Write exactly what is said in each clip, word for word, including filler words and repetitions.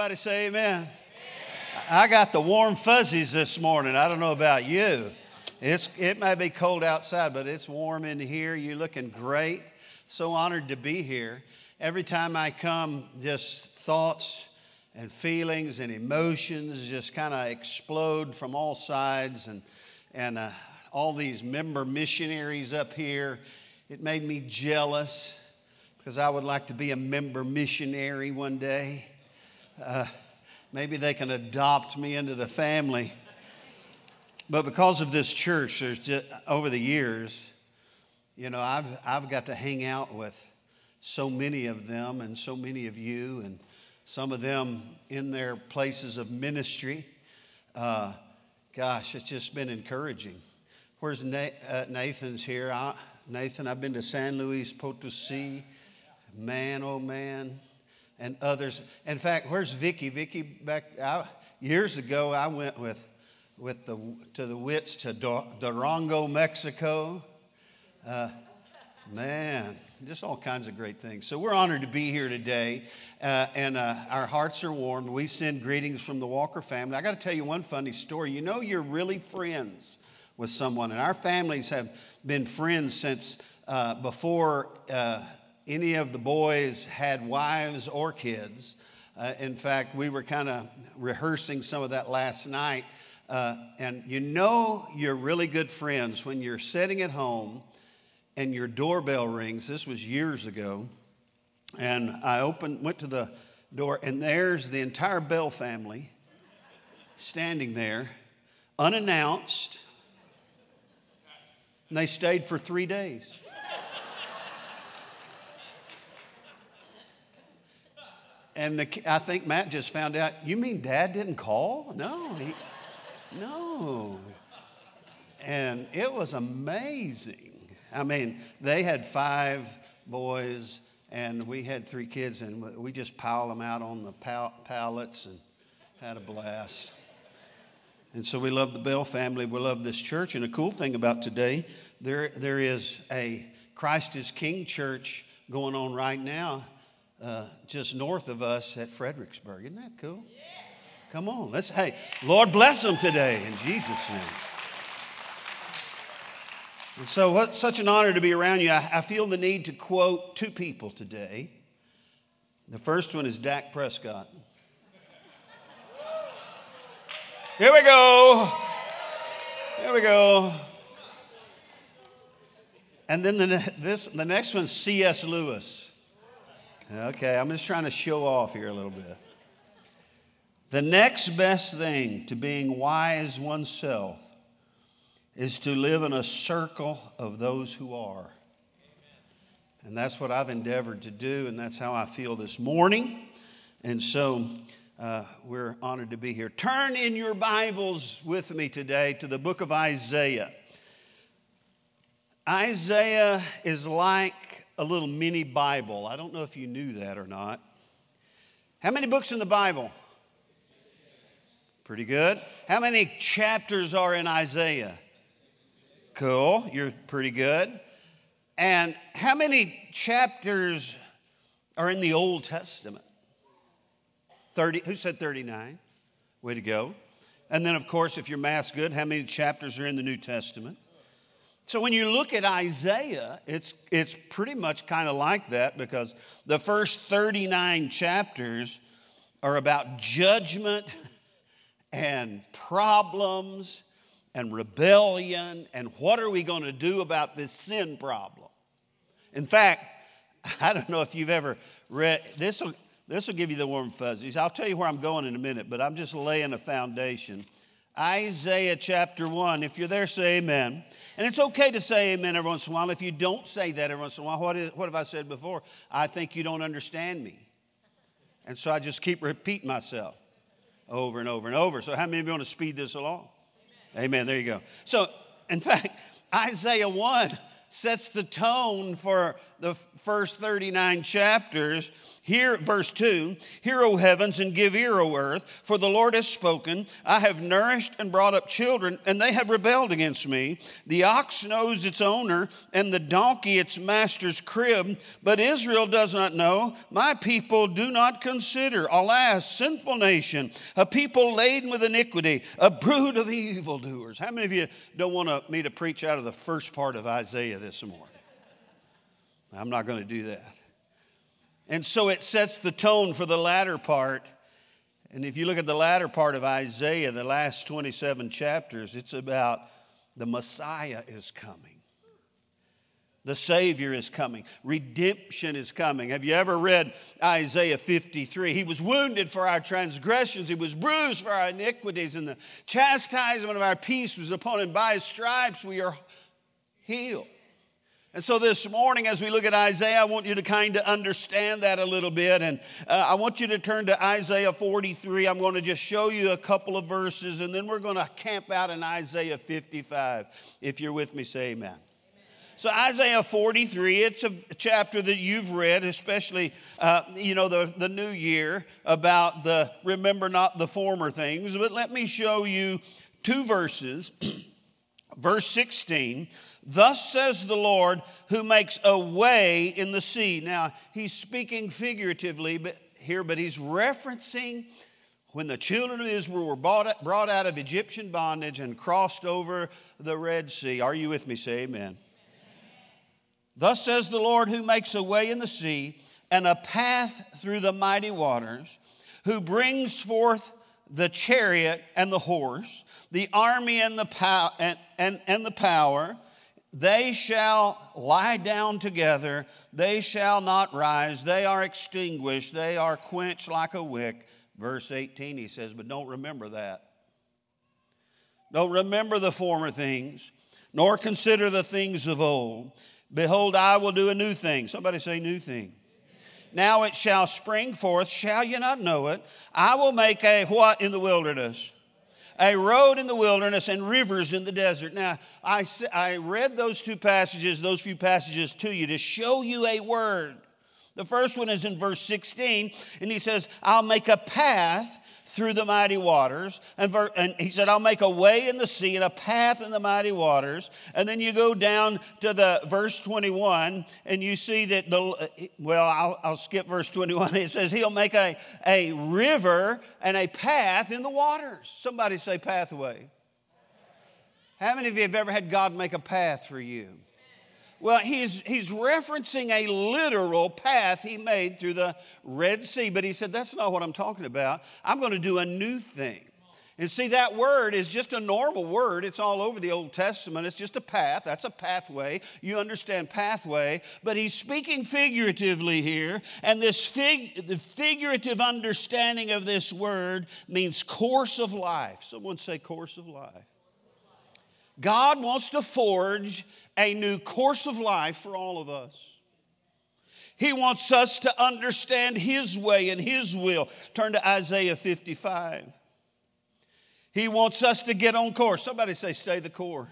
Everybody say amen. Amen. I got the warm fuzzies this morning. I don't know about you. It's, it may be cold outside, but it's warm in here. You're looking great. So honored to be here. Every time I come, just thoughts and feelings and emotions just kind of explode from all sides. And, and uh, all these member missionaries up here, it made me jealous because I would like to be a member missionary one day. Uh, maybe they can adopt me into the family. But because of this church, there's just, over the years, you know, I've, I've got to hang out with so many of them and so many of you and some of them in their places of ministry. Uh, gosh, it's just been encouraging. Where's Na- uh, Nathan's here? I, Nathan, I've been to San Luis Potosi. Man, oh man, and others. In fact, where's Vicky? Vicky, back I, years ago, I went with... with the to the Wits to Do, Durango, Mexico. Uh, man, just all kinds of great things. So we're honored to be here today, uh, and uh, our hearts are warmed. We send greetings from the Walker family. I got to tell you one funny story. You know you're really friends with someone, and our families have been friends since uh, before uh, any of the boys had wives or kids. Uh, in fact, we were kind of rehearsing some of that last night. Uh, and you know you're really good friends when you're sitting at home and your doorbell rings. This was years ago. And I opened, went to the door, and there's the entire Bell family standing there, unannounced. And they stayed for three days. And the, I think Matt just found out, you mean Dad didn't call? No, he... No. And it was amazing. I mean, they had five boys and we had three kids, and we just piled them out on the pallets and had a blast. And so we love the Bell family. We love this church. And a cool thing about today, there there is a Christ is King church going on right now uh, just north of us at Fredericksburg. Isn't that cool? Yeah. Come on, let's, hey, Lord bless them today in Jesus' name. And so what, such an honor to be around you. I, I feel the need to quote two people today. The first one is Dak Prescott. Here we go. Here we go. And then the, this, the next one's C S Lewis. Okay, I'm just trying to show off here a little bit. The next best thing to being wise oneself is to live in a circle of those who are. Amen. And that's what I've endeavored to do, and that's how I feel this morning. And so uh, we're honored to be here. Turn in your Bibles with me today to the book of Isaiah. Isaiah is like a little mini Bible. I don't know if you knew that or not. How many books in the Bible? Pretty good. How many chapters are in Isaiah? Cool. You're pretty good. And how many chapters are in the Old Testament? thirty. Who said thirty-nine? Way to go. And then, of course, if your math's good, how many chapters are in the New Testament? So when you look at Isaiah, it's, it's pretty much kind of like that, because the first thirty-nine chapters are about judgment and problems and rebellion and what are we going to do about this sin problem. In fact, I don't know if you've ever read, this will this will give you the warm fuzzies. I'll tell you where I'm going in a minute, but I'm just laying a foundation. Isaiah chapter one, if you're there, say amen. And it's okay to say amen every once in a while. If you don't say that every once in a while, what, is, what have I said before? I think you don't understand me. And so I just keep repeating myself. Over and over and over. So how many of you want to speed this along? Amen. Amen. There you go. So, in fact, Isaiah one, sets the tone for the first thirty-nine chapters. Here, verse two, hear, O heavens, and give ear, O earth, for the Lord has spoken. I have nourished and brought up children, and they have rebelled against me. The ox knows its owner, and the donkey its master's crib, but Israel does not know. My people do not consider. Alas, sinful nation, a people laden with iniquity, a brood of evildoers. How many of you don't want me to preach out of the first part of Isaiah this morning? I'm not going to do that. And so it sets the tone for the latter part. And if you look at the latter part of Isaiah, the last twenty-seven chapters, it's about the Messiah is coming. The Savior is coming. Redemption is coming. Have you ever read Isaiah fifty-three? He was wounded for our transgressions. He was bruised for our iniquities. And the chastisement of our peace was upon him. By his stripes we are healed. And so this morning, as we look at Isaiah, I want you to kind of understand that a little bit. And uh, I want you to turn to Isaiah forty-three. I'm going to just show you a couple of verses, and then we're going to camp out in Isaiah fifty-five. If you're with me, say amen. Amen. So Isaiah forty-three, it's a chapter that you've read, especially, uh, you know, the, the new year, about the remember not the former things. But let me show you two verses. Verse sixteen. Thus says the Lord, who makes a way in the sea. Now, he's speaking figuratively but here, but he's referencing when the children of Israel were brought out of Egyptian bondage and crossed over the Red Sea. Are you with me? Say amen. Amen. Thus says the Lord, who makes a way in the sea and a path through the mighty waters, who brings forth the chariot and the horse, the army and the, pow- and, and, and the power. They shall lie down together, they shall not rise, they are extinguished, they are quenched like a wick. Verse eighteen, he says, but don't remember that. Don't remember the former things, nor consider the things of old. Behold, I will do a new thing. Somebody say new thing. Now it shall spring forth, shall you not know it? I will make a what in the wilderness? A road in the wilderness and rivers in the desert. Now, I, I read those two passages, those few passages to you to show you a word. The first one is in verse sixteen, and he says, I'll make a path through the mighty waters. And, ver- and he said, I'll make a way in the sea and a path in the mighty waters. And then you go down to the verse twenty-one, and you see that, the well, I'll, I'll skip verse twenty-one. It says he'll make a, a river and a path in the waters. Somebody say pathway. How many of you have ever had God make a path for you? Well, he's, he's referencing a literal path he made through the Red Sea. But he said, that's not what I'm talking about. I'm going to do a new thing. And see, that word is just a normal word. It's all over the Old Testament. It's just a path. That's a pathway. You understand pathway. But he's speaking figuratively here. And this fig, the figurative understanding of this word means course of life. Someone say course of life. God wants to forge a new course of life for all of us. He wants us to understand His way and His will. Turn to Isaiah fifty-five. He wants us to get on course. Somebody say, stay the course.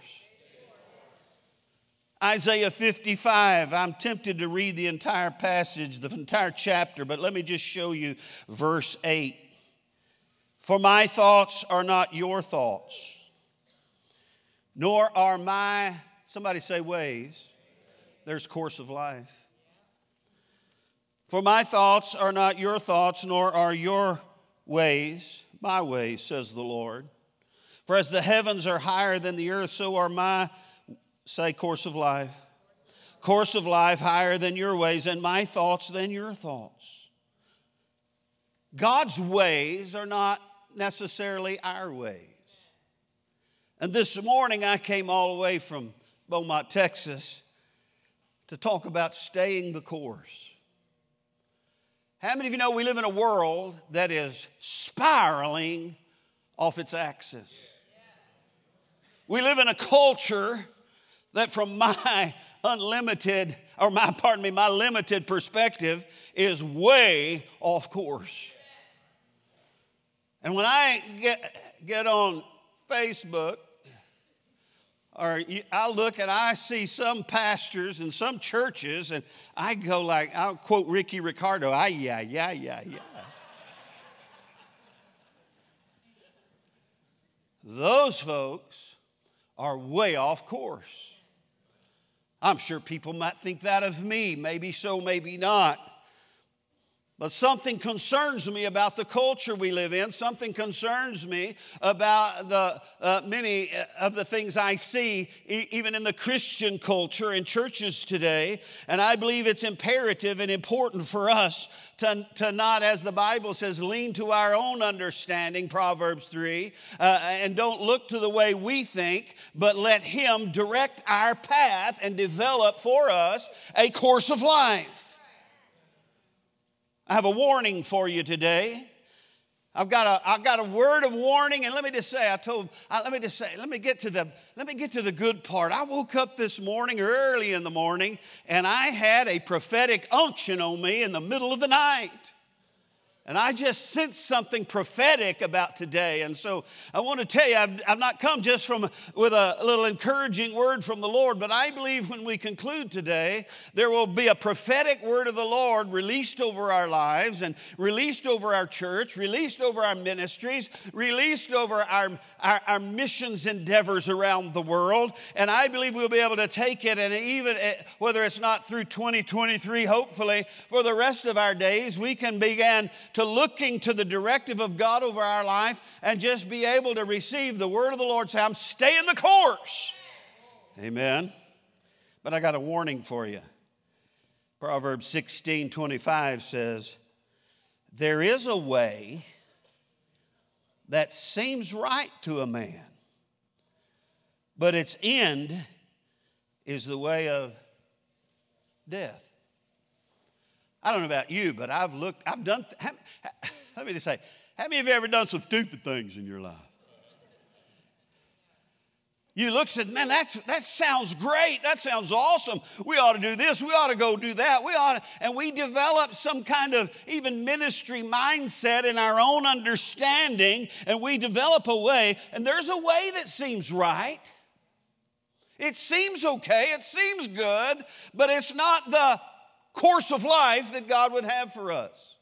Isaiah fifty-five, I'm tempted to read the entire passage, the entire chapter, but let me just show you verse eight. For my thoughts are not your thoughts, nor are my Somebody say ways. There's course of life. For my thoughts are not your thoughts, nor are your ways my ways, says the Lord. For as the heavens are higher than the earth, so are my, say, course of life. Course of life higher than your ways, and my thoughts than your thoughts. God's ways are not necessarily our ways. And this morning I came all the way from Beaumont, Texas, to talk about staying the course. How many of you know we live in a world that is spiraling off its axis? We live in a culture that from my unlimited, or my, pardon me, my limited perspective is way off course. And when I get, get on Facebook or I look and I see some pastors and some churches, and I go like, I'll quote Ricky Ricardo, ah, yeah, yeah, yeah, yeah. Those folks are way off course. I'm sure people might think that of me, maybe so, maybe not. But something concerns me about the culture we live in. Something concerns me about the uh, many of the things I see e- even in the Christian culture and churches today. And I believe it's imperative and important for us to, to not, as the Bible says, lean to our own understanding, Proverbs three, uh, and don't look to the way we think, but let Him direct our path and develop for us a course of life. I have a warning for you today. I've got a I've got a word of warning, and let me just say, I told I, let me just say, let me get to the let me get to the good part. I woke up this morning early in the morning, and I had a prophetic unction on me in the middle of the night. And I just sensed something prophetic about today. And so I want to tell you, I've, I've not come just from with a little encouraging word from the Lord, but I believe when we conclude today, there will be a prophetic word of the Lord released over our lives and released over our church, released over our ministries, released over our, our, our missions endeavors around the world. And I believe we'll be able to take it, and even whether it's not through twenty twenty-three, hopefully, for the rest of our days, we can begin to looking to the directive of God over our life and just be able to receive the word of the Lord. Say, I'm staying the course. Amen. But I got a warning for you. Proverbs sixteen twenty-five says, there is a way that seems right to a man, but its end is the way of death. I don't know about you, but I've looked, I've done, how, let me just say, how many of you ever done some stupid things in your life? You look and said, man, that's, that sounds great. That sounds awesome. We ought to do this. We ought to go do that. We ought to, and we develop some kind of even ministry mindset in our own understanding, and we develop a way, and there's a way that seems right. It seems okay. It seems good, but it's not the course of life that God would have for us.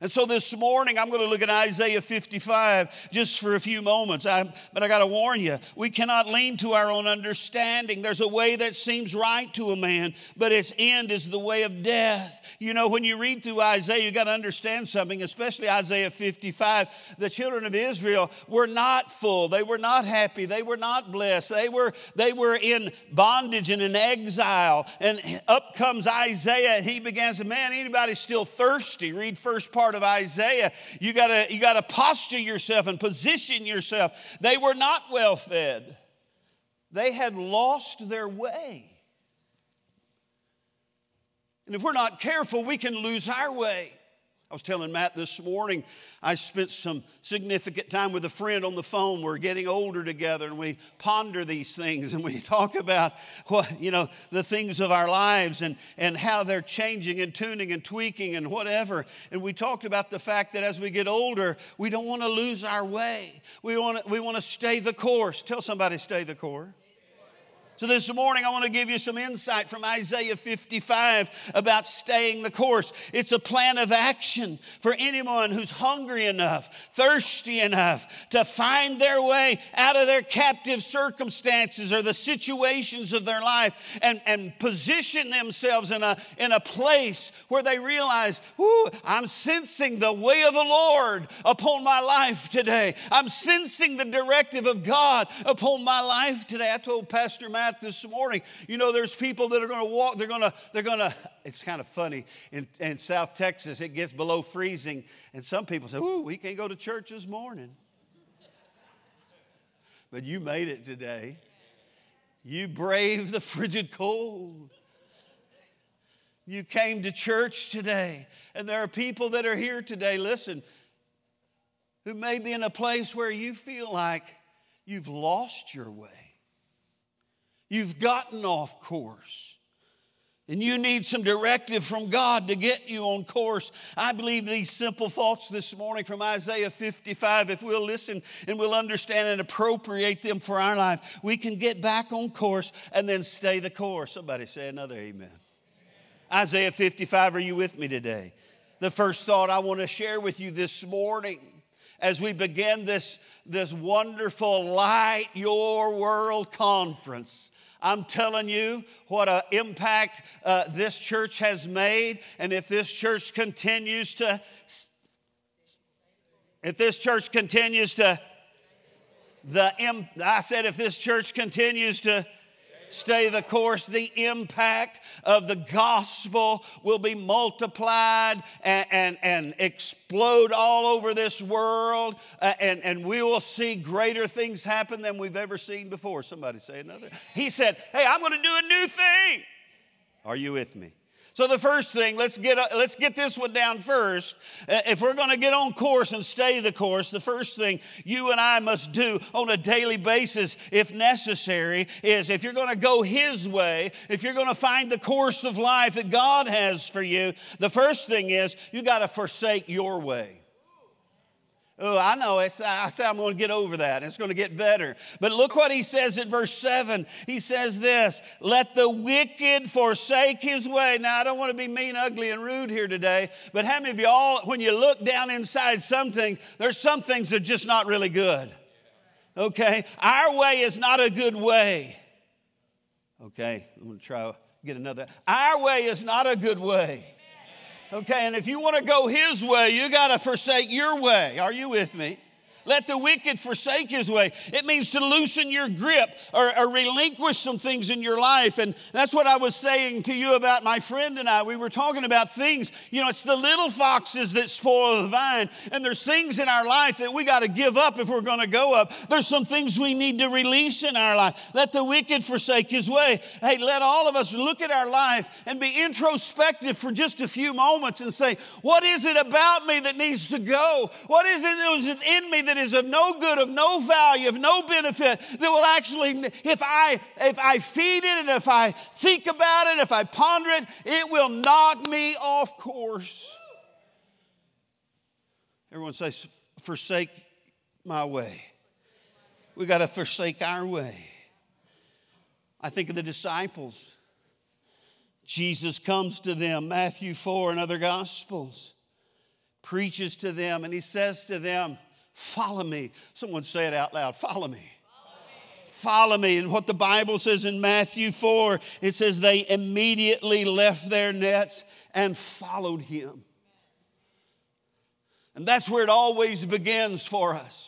And so this morning, I'm going to look at Isaiah fifty-five just for a few moments. I, but I got to warn you, we cannot lean to our own understanding. There's a way that seems right to a man, but its end is the way of death. You know, when you read through Isaiah, you got to understand something, especially Isaiah fifty-five. The children of Israel were not full. They were not happy. They were not blessed. They were, they were in bondage and in exile. And up comes Isaiah, and he begins to, man, anybody still thirsty? Read first part of Isaiah. You gotta, you gotta posture yourself and position yourself. They were not well fed. They had lost their way. And if we're not careful, we can lose our way. I was telling Matt this morning, I spent some significant time with a friend on the phone. We're getting older together, and we ponder these things, and we talk about what, you know, the things of our lives and, and how they're changing and tuning and tweaking and whatever. And we talked about the fact that as we get older, we don't want to lose our way. We want to, we want to stay the course. Tell somebody, stay the course. So this morning, I want to give you some insight from Isaiah fifty-five about staying the course. It's a plan of action for anyone who's hungry enough, thirsty enough to find their way out of their captive circumstances or the situations of their life, and, and position themselves in a, in a place where they realize, whoo, I'm sensing the way of the Lord upon my life today. I'm sensing the directive of God upon my life today. I told Pastor Matt this morning, you know, there's people that are going to walk, they're going to, they're going to, it's kind of funny, in, in South Texas, it gets below freezing, and some people say, ooh, we can't go to church this morning. But you made it today. You braved the frigid cold. You came to church today, and there are people that are here today, listen, who may be in a place where you feel like you've lost your way. You've gotten off course. and you need some directive from God to get you on course. I believe these simple thoughts this morning from Isaiah fifty-five, if we'll listen and we'll understand and appropriate them for our life, we can get back on course and then stay the course. Somebody say another amen. Amen. Isaiah fifty-five, are you with me today? The first thought I want to share with you this morning as we begin this, this wonderful Light Your World conference. I'm telling you what an impact uh, this church has made. And if this church continues to, if this church continues to, the I said if this church continues to stay the course, the impact of the gospel will be multiplied and, and, and explode all over this world, uh, and, and we will see greater things happen than we've ever seen before. Somebody say another. He said, hey, I'm going to do a new thing. Are you with me? So the first thing, let's get, let's get this one down first. If we're going to get on course and stay the course, the first thing you and I must do on a daily basis, if necessary, is if you're going to go His way, if you're going to find the course of life that God has for you, the first thing is you got to forsake your way. Oh, I know. It's, I said I'm going to get over that. It's going to get better. But look what he says in verse seven. He says this, let the wicked forsake his way. Now, I don't want to be mean, ugly, and rude here today, but how many of you all, when you look down inside something, there's some things that are just not really good. Okay? Our way is not a good way. Okay, I'm going to try to get another. Our way is not a good way. Okay, and if you want to go His way, you got to forsake your way. Are you with me? Let the wicked forsake his way. It means to loosen your grip or, or relinquish some things in your life. And that's what I was saying to you about my friend and I. We were talking about things. You know, it's the little foxes that spoil the vine. And there's things in our life that we got to give up if we're going to go up. There's some things we need to release in our life. Let the wicked forsake his way. Hey, let all of us look at our life and be introspective for just a few moments and say, what is it about me that needs to go? What is it that was in me that is of no good, of no value, of no benefit, that will actually, if I if I feed it and if I think about it, if I ponder it, it will knock me off course. Everyone say, forsake my way. We got to forsake our way. I think of the disciples. Jesus comes to them, Matthew four and other gospels, preaches to them, and he says to them, follow me. Someone say it out loud. Follow me. Follow me. Follow me. And what the Bible says in Matthew four, it says they immediately left their nets and followed Him. And that's where it always begins for us.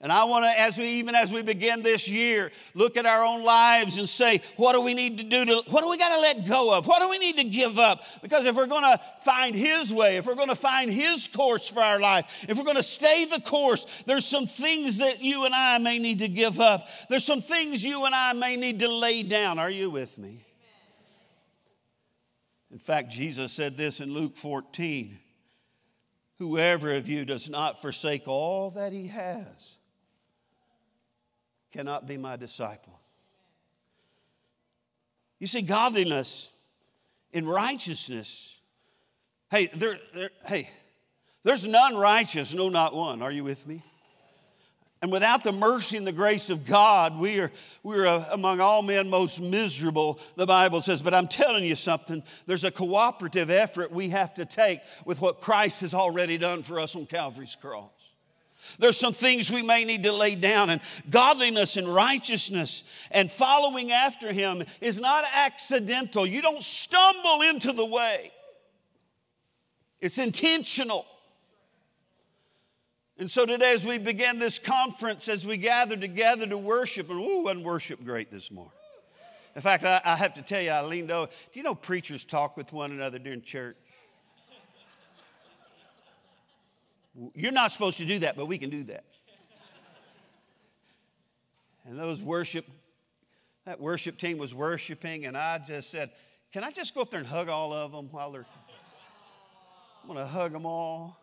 And I want to, as we even as we begin this year, look at our own lives and say, what do we need to do? To, what do we got to let go of? What do we need to give up? Because if we're going to find His way, if we're going to find His course for our life, if we're going to stay the course, there's some things that you and I may need to give up. There's some things you and I may need to lay down. Are you with me? Amen. In fact, Jesus said this in Luke fourteen. Whoever of you does not forsake all that he has cannot be my disciple. You see, godliness in righteousness. Hey, there, there, hey, there's none righteous, no, not one. Are you with me? And without the mercy and the grace of God, we are, we are among all men most miserable, the Bible says. But I'm telling you something, there's a cooperative effort we have to take with what Christ has already done for us on Calvary's cross. There's some things we may need to lay down, and godliness and righteousness and following after Him is not accidental. You don't stumble into the way. It's intentional. And so today as we begin this conference, as we gather together to worship, and ooh, wasn't worship great this morning? In fact, I, I have to tell you, I leaned over. Do you know preachers talk with one another during church? You're not supposed to do that, but we can do that. And those worship, that worship team was worshiping, and I just said, can I just go up there and hug all of them while they're, I'm going to hug them all.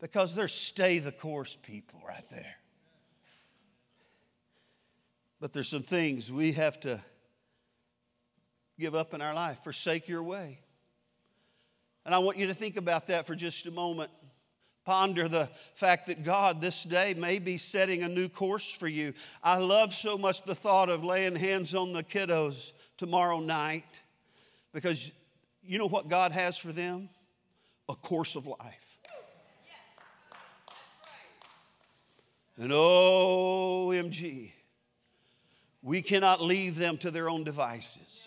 Because they're stay the course people right there. But there's some things we have to give up in our life. Forsake your way. And I want you to think about that for just a moment. Ponder the fact that God this day may be setting a new course for you. I love so much the thought of laying hands on the kiddos tomorrow night, because you know what God has for them? A course of life. Yes, that's right. And O M G, we cannot leave them to their own devices.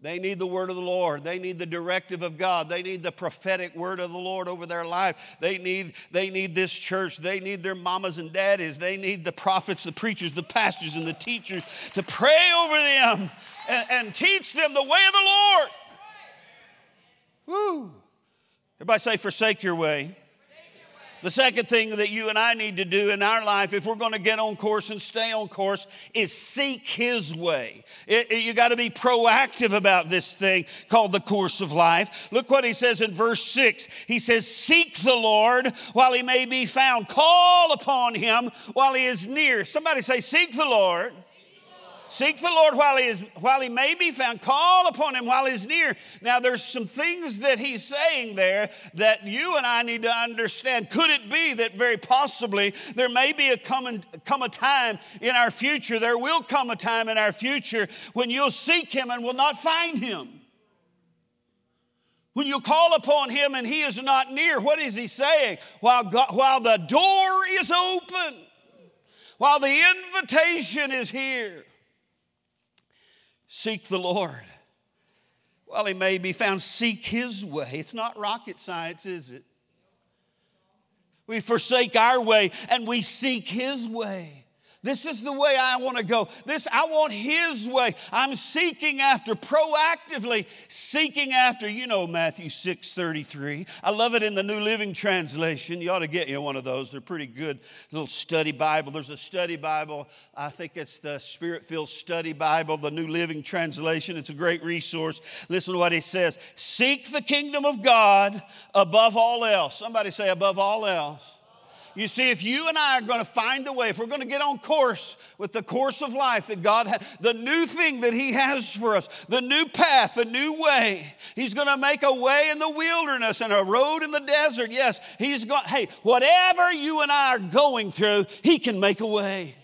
They need the word of the Lord. They need the directive of God. They need the prophetic word of the Lord over their life. They need, they need this church. They need their mamas and daddies. They need the prophets, the preachers, the pastors, and the teachers to pray over them and, and teach them the way of the Lord. Woo. Everybody say, forsake your way. The second thing that you and I need to do in our life, if we're going to get on course and stay on course, is seek His way. It, it, you got to be proactive about this thing called the course of life. Look what he says in verse six. He says, seek the Lord while He may be found. Call upon Him while He is near. Somebody say, seek the Lord. Seek the Lord while he, is, while he may be found. Call upon Him while He's near. Now, there's some things that he's saying there that you and I need to understand. Could it be that very possibly there may be a come, come a time in our future, there will come a time in our future when you'll seek Him and will not find Him? When you call upon Him and He is not near, what is He saying? While, God, while the door is open, while the invitation is here, seek the Lord while He may be found. Seek His way. It's not rocket science, is it? We forsake our way and we seek His way. This is the way I want to go. This, I want His way. I'm seeking after, proactively seeking after. You know Matthew six thirty-three. I love it in the New Living Translation. You ought to get you one of those. They're pretty good little study Bible. There's a study Bible. I think it's the Spirit-filled study Bible, the New Living Translation. It's a great resource. Listen to what he says. Seek the kingdom of God above all else. Somebody say above all else. You see, if you and I are going to find a way, if we're going to get on course with the course of life that God has, the new thing that He has for us, the new path, the new way, He's going to make a way in the wilderness and a road in the desert. Yes, He's going, hey, whatever you and I are going through, He can make a way. Amen.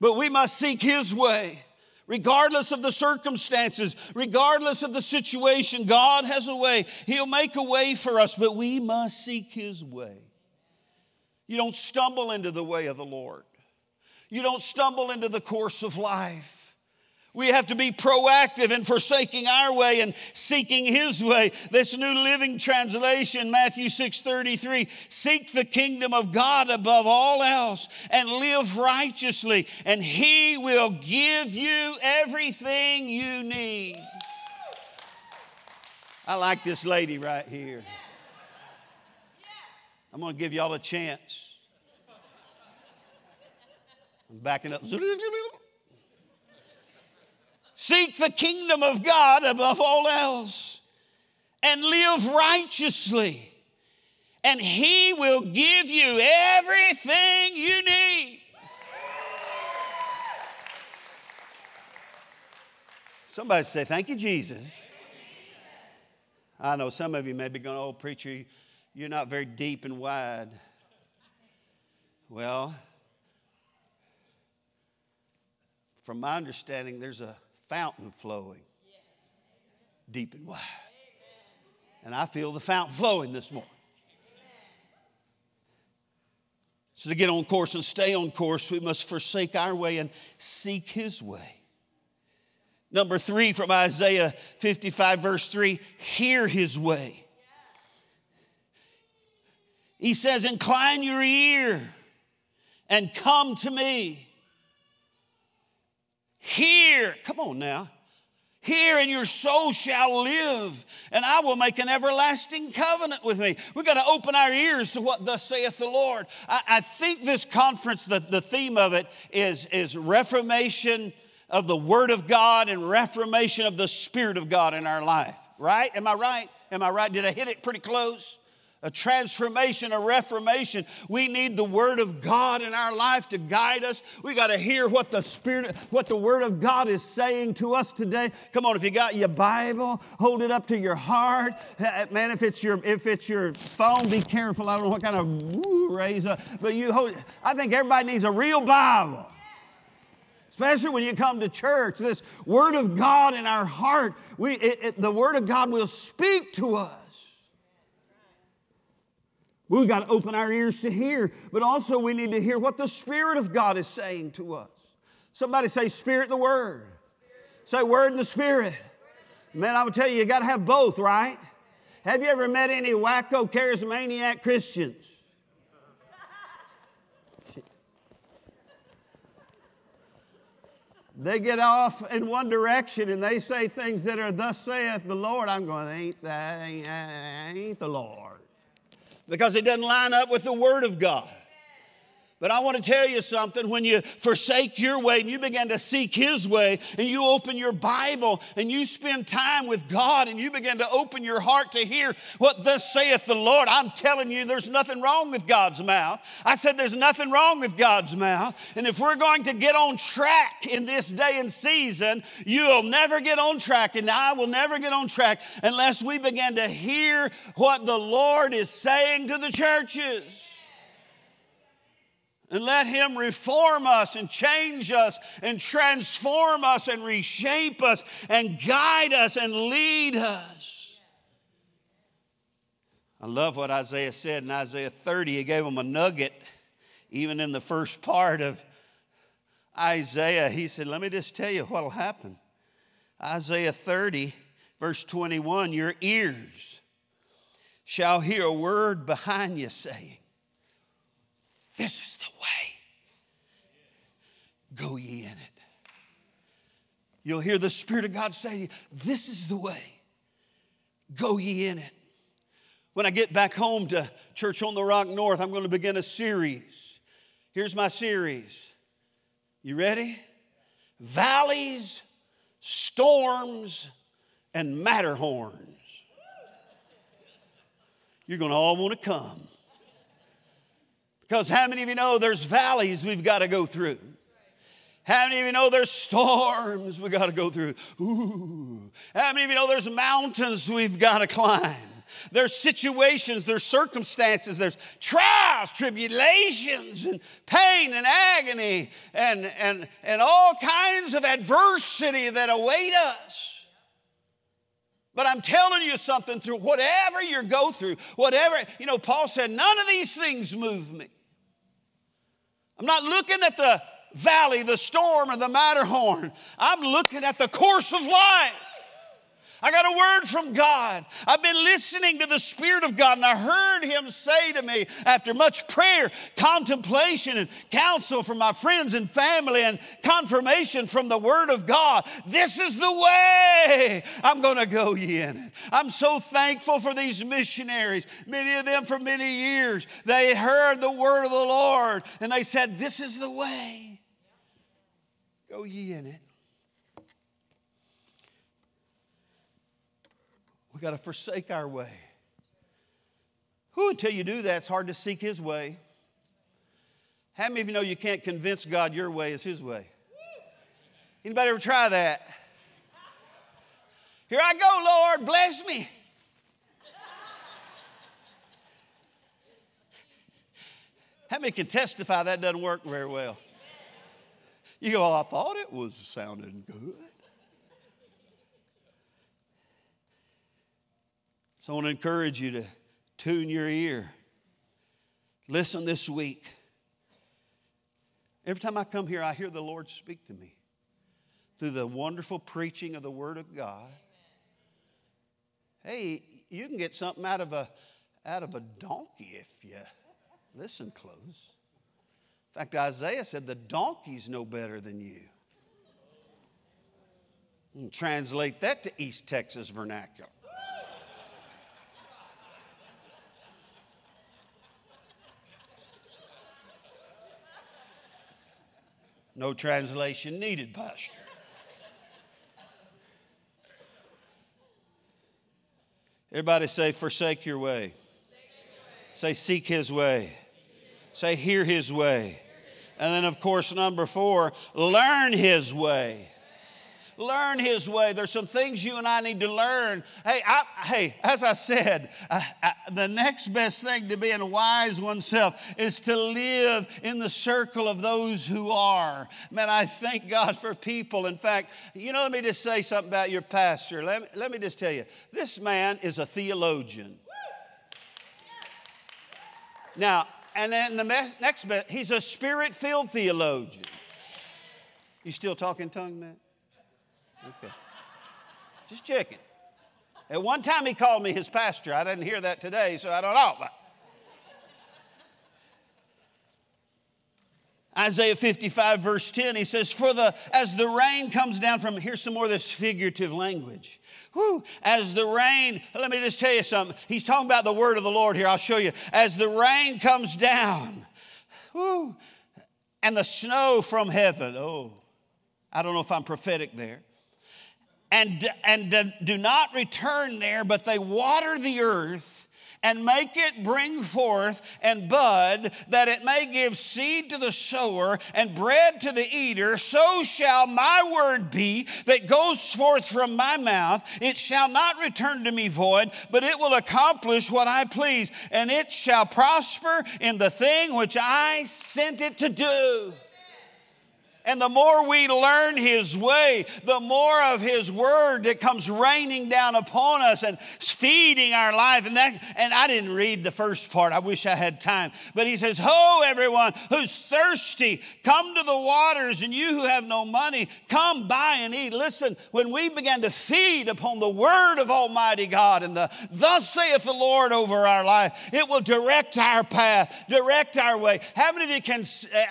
But we must seek His way. Regardless of the circumstances, regardless of the situation, God has a way. He'll make a way for us, but we must seek His way. You don't stumble into the way of the Lord. You don't stumble into the course of life. We have to be proactive in forsaking our way and seeking His way. This New Living Translation, Matthew six thirty-three, seek the kingdom of God above all else and live righteously, and He will give you everything you need. I like this lady right here. I'm going to give y'all a chance. I'm backing up. Seek the kingdom of God above all else and live righteously, and He will give you everything you need. Somebody say, thank you, Jesus. I know some of you may be going, oh, preacher, you're not very deep and wide. Well, from my understanding, there's a fountain flowing deep and wide. And I feel the fountain flowing this morning. So to get on course and stay on course, we must forsake our way and seek His way. Number three, from Isaiah fifty-five, verse three, hear His way. He says, incline your ear and come to me. Hear, come on now. Hear, and your soul shall live, and I will make an everlasting covenant with me. We've got to open our ears to what thus saith the Lord. I, I think this conference, the, the theme of it is, is reformation of the Word of God and reformation of the Spirit of God in our life. Right? Am I right? Am I right? Did I hit it pretty close? a transformation, a reformation. We need the Word of God in our life to guide us. We got to hear what the Spirit, what the Word of God is saying to us today. Come on, if you got your Bible, hold it up to your heart. Man, if it's your, if it's your phone, be careful. I don't know what kind of woo raise up, but you hold. I think everybody needs a real Bible, especially when you come to church. This Word of God in our heart, we, it, it, the Word of God will speak to us. We've got to open our ears to hear, but also we need to hear what the Spirit of God is saying to us. Somebody say, Spirit and the Word. Spirit. Say, Word and the Spirit. Man, I would tell you, you got to have both, right? Have you ever met any wacko, charismaniac Christians? They get off in one direction and they say things that are, thus saith the Lord. I'm going, ain't that, ain't, ain't the Lord. Because it doesn't line up with the Word of God. But I want to tell you something. When you forsake your way and you begin to seek His way, and you open your Bible and you spend time with God and you begin to open your heart to hear what thus saith the Lord, I'm telling you, there's nothing wrong with God's mouth. I said there's nothing wrong with God's mouth. And if we're going to get on track in this day and season, you'll never get on track and I will never get on track unless we begin to hear what the Lord is saying to the churches. And let Him reform us and change us and transform us and reshape us and guide us and lead us. I love what Isaiah said in Isaiah thirty. He gave them a nugget even in the first part of Isaiah. He said, let me just tell you what will happen. Isaiah thirty, verse twenty-one, your ears shall hear a word behind you saying, this is the way. Go ye in it. You'll hear the Spirit of God say to you, this is the way. Go ye in it. When I get back home to Church on the Rock North, I'm going to begin a series. Here's my series. You ready? Valleys, storms, and Matterhorns. You're going to all want to come. Because how many of you know there's valleys we've got to go through? How many of you know there's storms we've got to go through? Ooh. How many of you know there's mountains we've got to climb? There's situations, there's circumstances, there's trials, tribulations, and pain and agony and, and, and all kinds of adversity that await us. But I'm telling you something, through whatever you go through, whatever, you know, Paul said, none of these things move me. I'm not looking at the valley, the storm, or the Matterhorn. I'm looking at the course of life. I got a word from God. I've been listening to the Spirit of God, and I heard Him say to me after much prayer, contemplation, and counsel from my friends and family, and confirmation from the Word of God, this is the way. I'm going to go ye in it. I'm so thankful for these missionaries, many of them for many years. They heard the Word of the Lord, and they said, this is the way. Go ye in it. We've got to forsake our way. Who, until you do that, it's hard to seek His way. How many of you know you can't convince God your way is His way? Anybody ever try that? Here I go, Lord, bless me. How many can testify that doesn't work very well? You go, I thought it was sounding good. So I want to encourage you to tune your ear. Listen this week. Every time I come here, I hear the Lord speak to me through the wonderful preaching of the Word of God. Hey, you can get something out of a, out of a donkey if you listen close. In fact, Isaiah said, the donkey's no better than you. You can translate that to East Texas vernacular. No translation needed, Pastor. Everybody say, forsake your way. Forsake Say, seek his way. Say, hear his way. And then, of course, number four, learn his way. Learn his way. There's some things you and I need to learn. Hey, I, hey, as I said, I, I, the next best thing to being wise oneself is to live in the circle of those who are. Man, I thank God for people. In fact, you know, let me just say something about your pastor. Let me, let me just tell you, this man is a theologian. Now, and then the next best, he's a spirit-filled theologian. You still talking tongue, man? Okay. Just checking. At one time he called me his pastor. I didn't hear that today, so I don't know. But Isaiah fifty-five, verse ten, he says, For the as the rain comes down from, here's some more of this figurative language. Whew, as the rain, let me just tell you something. He's talking about the word of the Lord here. I'll show you. As the rain comes down, whew, and the snow from heaven. Oh, I don't know if I'm prophetic there. And, and do not return there, but they water the earth and make it bring forth and bud, that it may give seed to the sower and bread to the eater. So shall my word be that goes forth from my mouth. It shall not return to me void, but it will accomplish what I please, and it shall prosper in the thing which I sent it to do. And the more we learn his way, the more of his word that comes raining down upon us and feeding our life. And that, and I didn't read the first part. I wish I had time. But he says, Ho, everyone who's thirsty, come to the waters, and you who have no money, come buy and eat. Listen, when we began to feed upon the word of Almighty God and the thus saith the Lord over our life, it will direct our path, direct our way. How many of you can,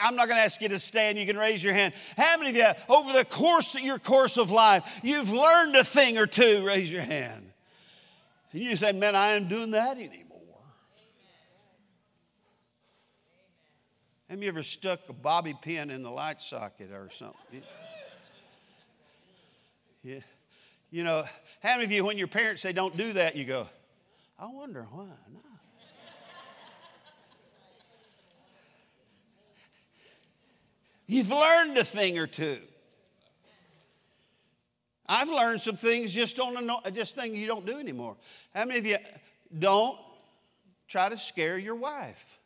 I'm not going to ask you to stand, you can raise your hand. How many of you, over the course of your course of life, you've learned a thing or two? Raise your hand. And you say, man, I ain't doing that anymore. Have you ever stuck a bobby pin in the light socket or something? Yeah. You know, how many of you, when your parents say don't do that, you go, I wonder why not? You've learned a thing or two. I've learned some things just on a, just thing you don't do anymore. How many of you don't try to scare your wife?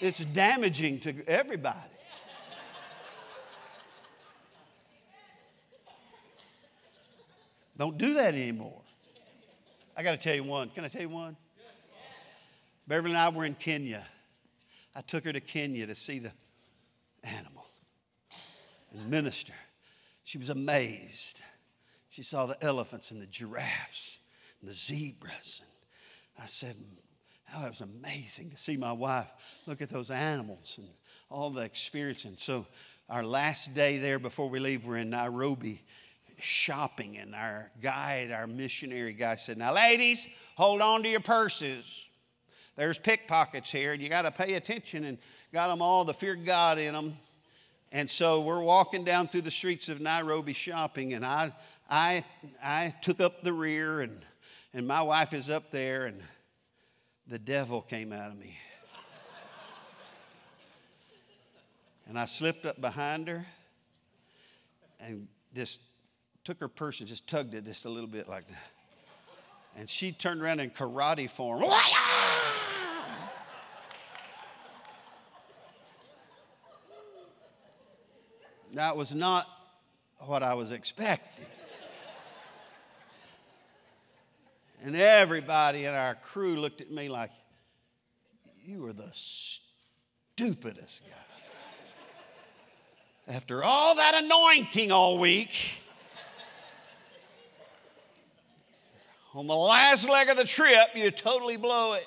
It's damaging to everybody. Don't do that anymore. I got to tell you one. Can I tell you one? Beverly and I were in Kenya. I took her to Kenya to see the animal and minister. She was amazed. She saw the elephants and the giraffes and the zebras. And I said, oh, that was amazing to see my wife look at those animals and all the experience. And so our last day there before we leave, we're in Nairobi shopping. And our guide, our missionary guy said, now, ladies, hold on to your purses. There's pickpockets here, and you got to pay attention, and got them all, the fear of God in them. And so we're walking down through the streets of Nairobi shopping, and I I, I took up the rear, and, and my wife is up there, and the devil came out of me. And I slipped up behind her and just took her purse and just tugged it just a little bit like that. And she turned around in karate form. Now, it was not what I was expecting. And everybody in our crew looked at me like, you were the stupidest guy. After all that anointing all week, on the last leg of the trip, you totally blow it.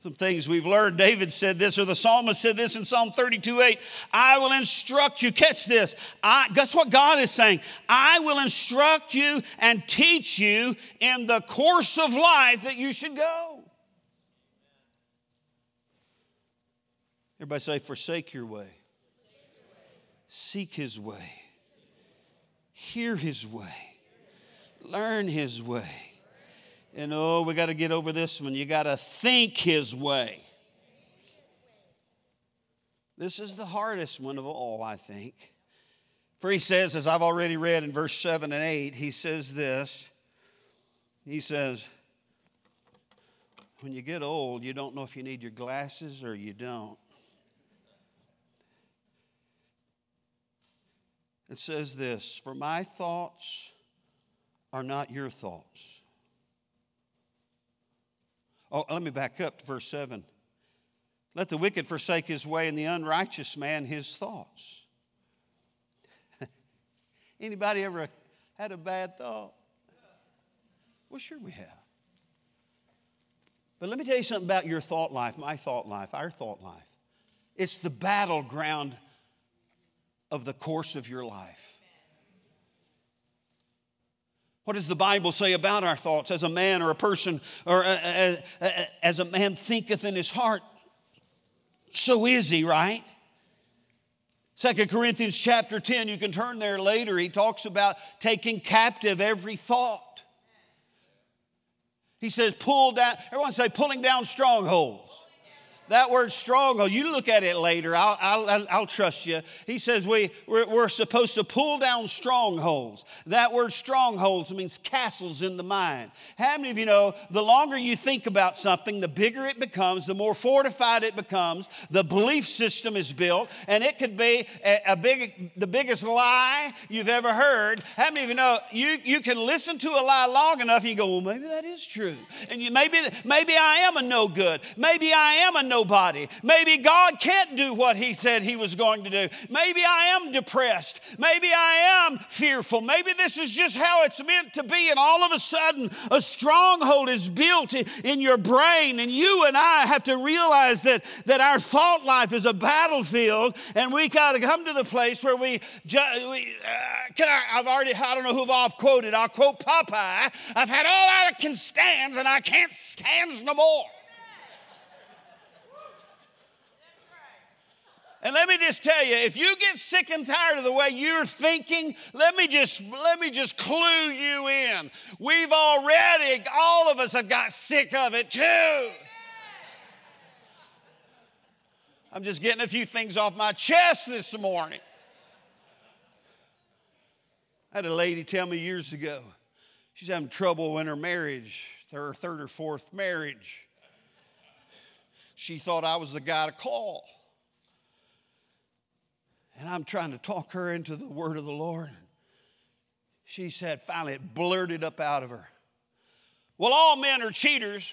Some things we've learned. David said this, or the psalmist said this in Psalm thirty-two eight. I will instruct you. Catch this. I, guess what God is saying? I will instruct you and teach you in the course of life that you should go. Everybody say, forsake your way. Seek his way. Hear his way. learn his way. And oh, we got to get over this one. You got to think his way. This is the hardest one of all, I think. For he says, as I've already read in verse seven and eight, he says this. He says, when you get old, you don't know if you need your glasses or you don't. It says this, for my thoughts are not your thoughts. Oh, let me back up to verse seven. Let the wicked forsake his way and the unrighteous man his thoughts. Anybody ever had a bad thought? Well, sure we have. But let me tell you something about your thought life, my thought life, our thought life. It's the battleground of the course of your life. What does the Bible say about our thoughts? As a man or a person, or a, a, a, as a man thinketh in his heart, so is he, right? Second Corinthians chapter ten, you can turn there later. He talks about taking captive every thought. He says, pull down, everyone say, pulling down strongholds. That word stronghold, you look at it later. I'll, I'll, I'll trust you. He says we, we're, we're supposed to pull down strongholds. That word strongholds means castles in the mind. How many of you know the longer you think about something, the bigger it becomes, the more fortified it becomes, the belief system is built, and it could be a, a big, the biggest lie you've ever heard. How many of you know you, you can listen to a lie long enough and you go, well, maybe that is true. And you, maybe, maybe I am a no good. Maybe I am a no Nobody. Maybe God can't do what he said he was going to do. Maybe I am depressed. Maybe I am fearful. Maybe this is just how it's meant to be. And all of a sudden, a stronghold is built in your brain. And you and I have to realize that, that our thought life is a battlefield. And we got to come to the place where we, ju- we uh, can I, I've already, I don't know who I've quoted. I'll quote Popeye. I've had all I can stand and I can't stand no more. And let me just tell you, if you get sick and tired of the way you're thinking, let me just let me just clue you in. We've already, all of us have got sick of it too. Amen. I'm just getting a few things off my chest this morning. I had a lady tell me years ago, she's having trouble in her marriage, her third or fourth marriage. She thought I was the guy to call. And I'm trying to talk her into the word of the Lord. She said, finally, it blurted up out of her. Well, all men are cheaters.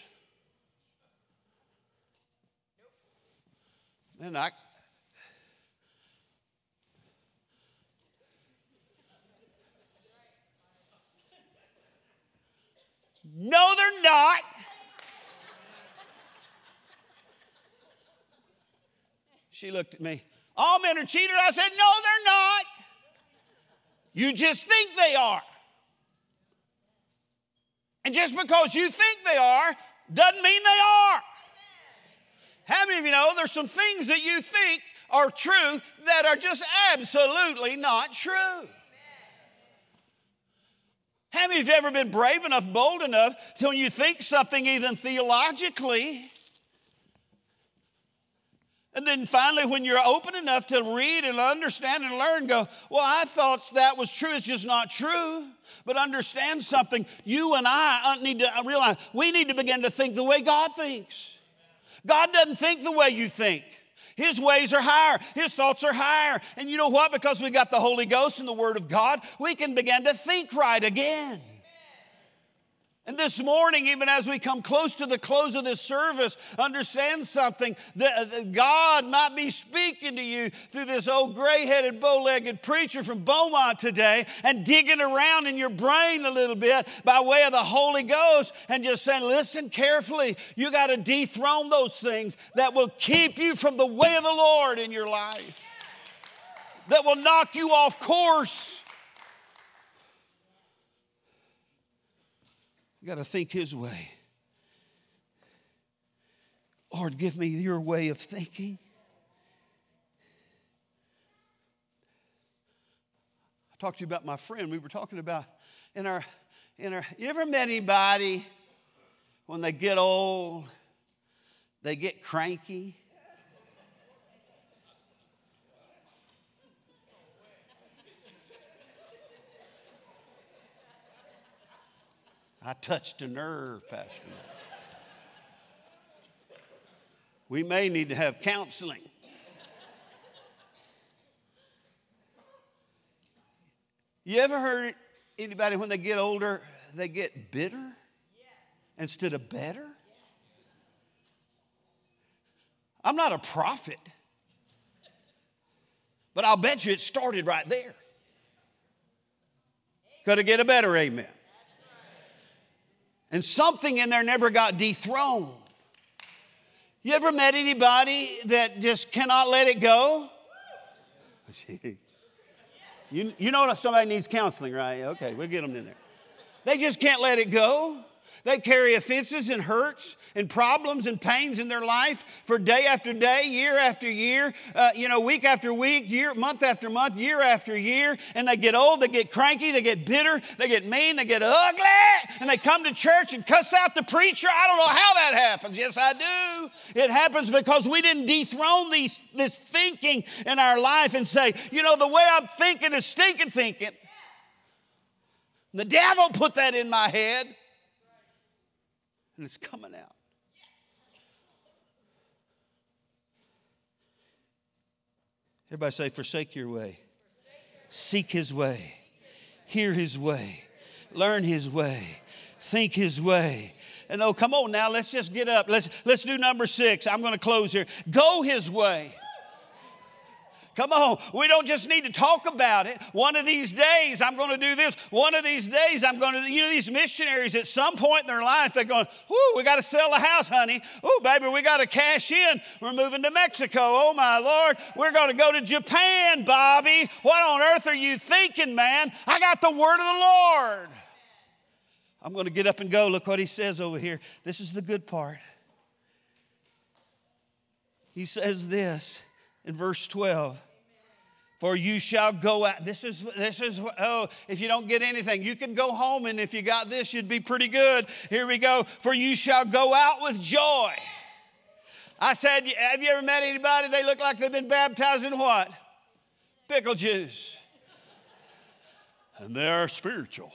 And I, no, they're not. She looked at me. All men are cheaters. I said, no, they're not. You just think they are. And just because you think they are doesn't mean they are. How many of you know there's some things that you think are true that are just absolutely not true? How many of you have ever been brave enough, bold enough till you think something even theologically? And then finally, when you're open enough to read and understand and learn, go, well, I thought that was true. It's just not true. But understand something. You and I need to realize we need to begin to think the way God thinks. God doesn't think the way you think. His ways are higher. His thoughts are higher. And you know what? Because we got the Holy Ghost and the Word of God, we can begin to think right again. And this morning, even as we come close to the close of this service, understand something, that God might be speaking to you through this old gray-headed, bow-legged preacher from Beaumont today and digging around in your brain a little bit by way of the Holy Ghost and just saying, listen carefully, you got to dethrone those things that will keep you from the way of the Lord in your life, that will knock you off course. You got to think his way. Lord, give me your way of thinking. I talked to you about my friend. We were talking about in our You ever met anybody when they get old, they get cranky? I touched a nerve, Pastor. We may need to have counseling. You ever heard anybody when they get older, they get bitter yes. instead of better? Yes. I'm not a prophet, but I'll bet you it started right there. Could it get a better amen? And something in there never got dethroned. You ever met anybody that just cannot let it go? you, you know somebody needs counseling, right? Okay, we'll get them in there. They just can't let it go. They carry offenses and hurts and problems and pains in their life for day after day, year after year, uh, you know, week after week, year, month after month, year after year. And they get old, they get cranky, they get bitter, they get mean, they get ugly, and they come to church and cuss out the preacher. I don't know how that happens. Yes, I do. It happens because we didn't dethrone these, this thinking in our life and say, you know, the way I'm thinking is stinking thinking. The devil put that in my head. And it's coming out. Yes. Everybody say, forsake your way. Forsake your way. Seek his way. Seek his way. Hear his way. Learn his way. Think his way. And oh, come on now, let's just get up. Let's, let's do number six. I'm going to close here. Go his way. Come on, we don't just need to talk about it. One of these days, I'm going to do this. One of these days, I'm going to, you know, these missionaries at some point in their life, they're going, ooh, we got to sell the house, honey. Ooh, baby, we got to cash in. We're moving to Mexico. Oh, my Lord, we're going to go to Japan, Bobby. What on earth are you thinking, man? I got the word of the Lord. I'm going to get up and go. Look what he says over here. This is the good part. He says this. In verse twelve, for you shall go out. This is, this is, oh, if you don't get anything, you could go home, and if you got this, you'd be pretty good. Here we go. For you shall go out with joy. I said, have you ever met anybody, they look like they've been baptized in what? Pickle juice. And they're spiritual.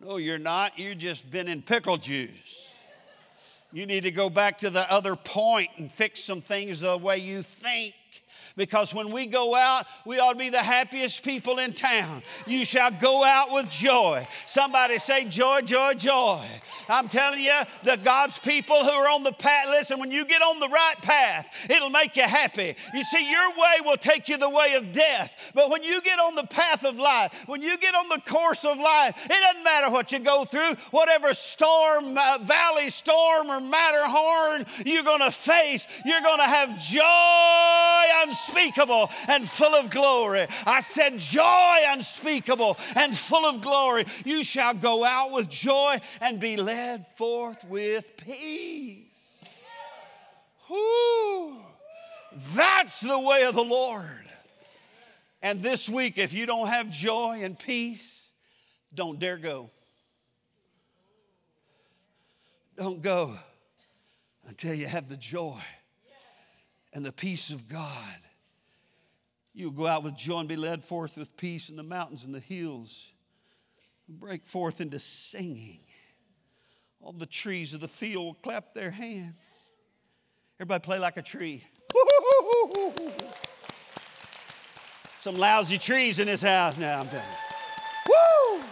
No, you're not. You've just been in pickle juice. You need to go back to the other point and fix some things the way you think. Because when we go out, we ought to be the happiest people in town. You shall go out with joy. Somebody say joy, joy, joy. I'm telling you, the God's people who are on the path, listen, when you get on the right path, it'll make you happy. You see, your way will take you the way of death. But when you get on the path of life, when you get on the course of life, it doesn't matter what you go through, whatever storm, uh, valley storm or Matterhorn you're going to face, you're going to have joy unspeakable and full of glory. I said joy unspeakable and full of glory. You shall go out with joy and be led forth with peace. Whew. That's the way of the Lord. And this week, if you don't have joy and peace, don't dare go. Don't go until you have the joy and the peace of God. You'll go out with joy and be led forth with peace in the mountains and the hills, and break forth into singing. All the trees of the field will clap their hands. Everybody play like a tree. Some lousy trees in this house now, I'm telling you. Woo!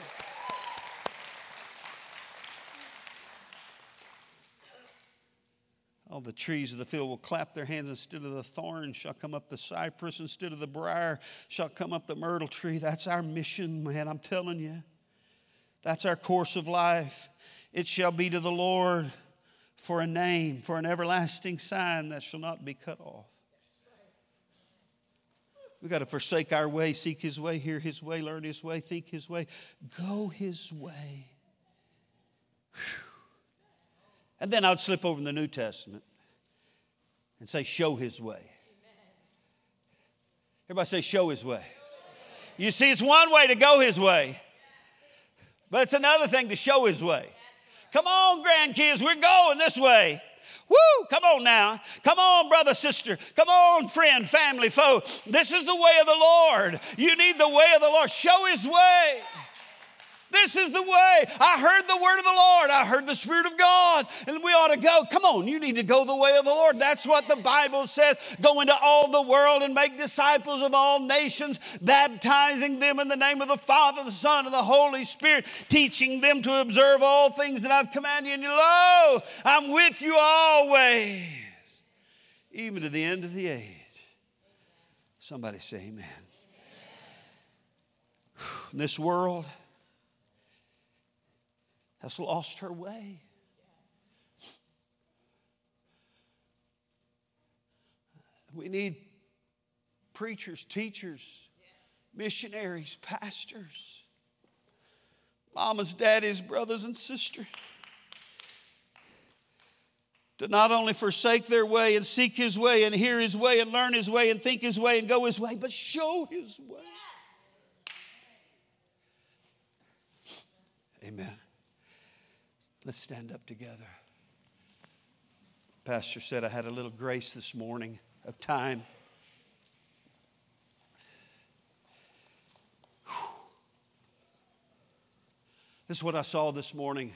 All the trees of the field will clap their hands. Instead of the thorn shall come up the cypress. Instead of the briar shall come up the myrtle tree. That's our mission, man, I'm telling you. That's our course of life. It shall be to the Lord for a name, for an everlasting sign that shall not be cut off. We've got to forsake our way, seek his way, hear his way, learn his way, think his way. Go his way. Whew. And then I would slip over in the New Testament and say, show his way. Everybody say, show his way. You see, it's one way to go his way. But it's another thing to show his way. Come on, grandkids, we're going this way. Woo, come on now. Come on, brother, sister. Come on, friend, family, foe. This is the way of the Lord. You need the way of the Lord. Show his way. This is the way. I heard the word of the Lord. I heard the Spirit of God. And we ought to go. Come on, you need to go the way of the Lord. That's what the Bible says. Go into all the world and make disciples of all nations, baptizing them in the name of the Father, the Son, and the Holy Spirit, teaching them to observe all things that I've commanded you. And lo, I'm with you always, even to the end of the age. Somebody say amen. In this world has lost her way. We need preachers, teachers, missionaries, pastors, mamas, daddies, brothers and sisters, to not only forsake their way and seek his way and hear his way and learn his way and think his way and go his way, but show his way. Amen. Let's stand up together. Pastor said I had a little grace this morning of time. Whew. This is what I saw this morning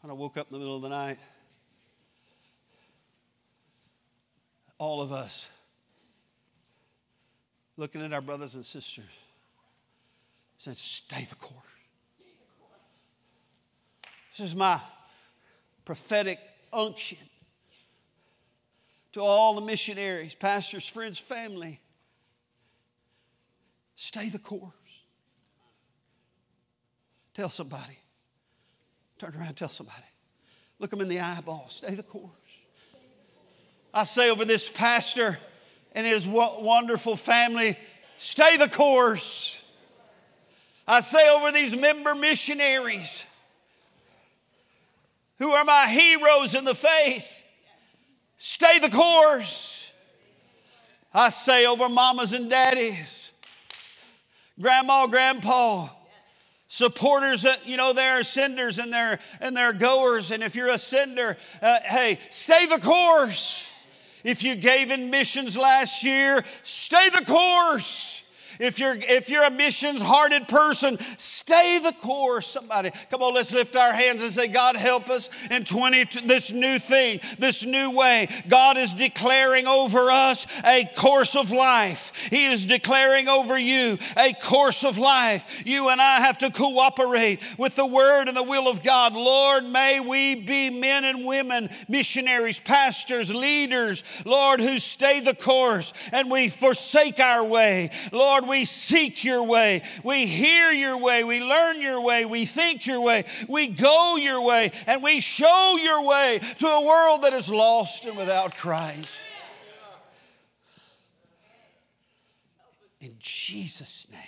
when I woke up in the middle of the night. All of us looking at our brothers and sisters said, stay the course. This is my prophetic unction to all the missionaries, pastors, friends, family. Stay the course. Tell somebody. Turn around and tell somebody. Look them in the eyeball. Stay the course. I say over this pastor and his wonderful family, stay the course. I say over these member missionaries, who are my heroes in the faith, stay the course. I say over mamas and daddies, grandma, grandpa, supporters, you know, there are senders and there and there are goers. And if you're a sender, uh, hey, stay the course. If you gave in missions last year, stay the course. If you're, if you're a missions-hearted person, stay the course. Somebody, come on, let's lift our hands and say, God, help us in twenty, this new thing, this new way. God is declaring over us a course of life. He is declaring over you a course of life. You and I have to cooperate with the word and the will of God. Lord, may we be men and women, missionaries, pastors, leaders, Lord, who stay the course and we forsake our way. Lord, we seek your way. We hear your way. We learn your way. We think your way. We go your way. And we show your way to a world that is lost and without Christ. In Jesus' name.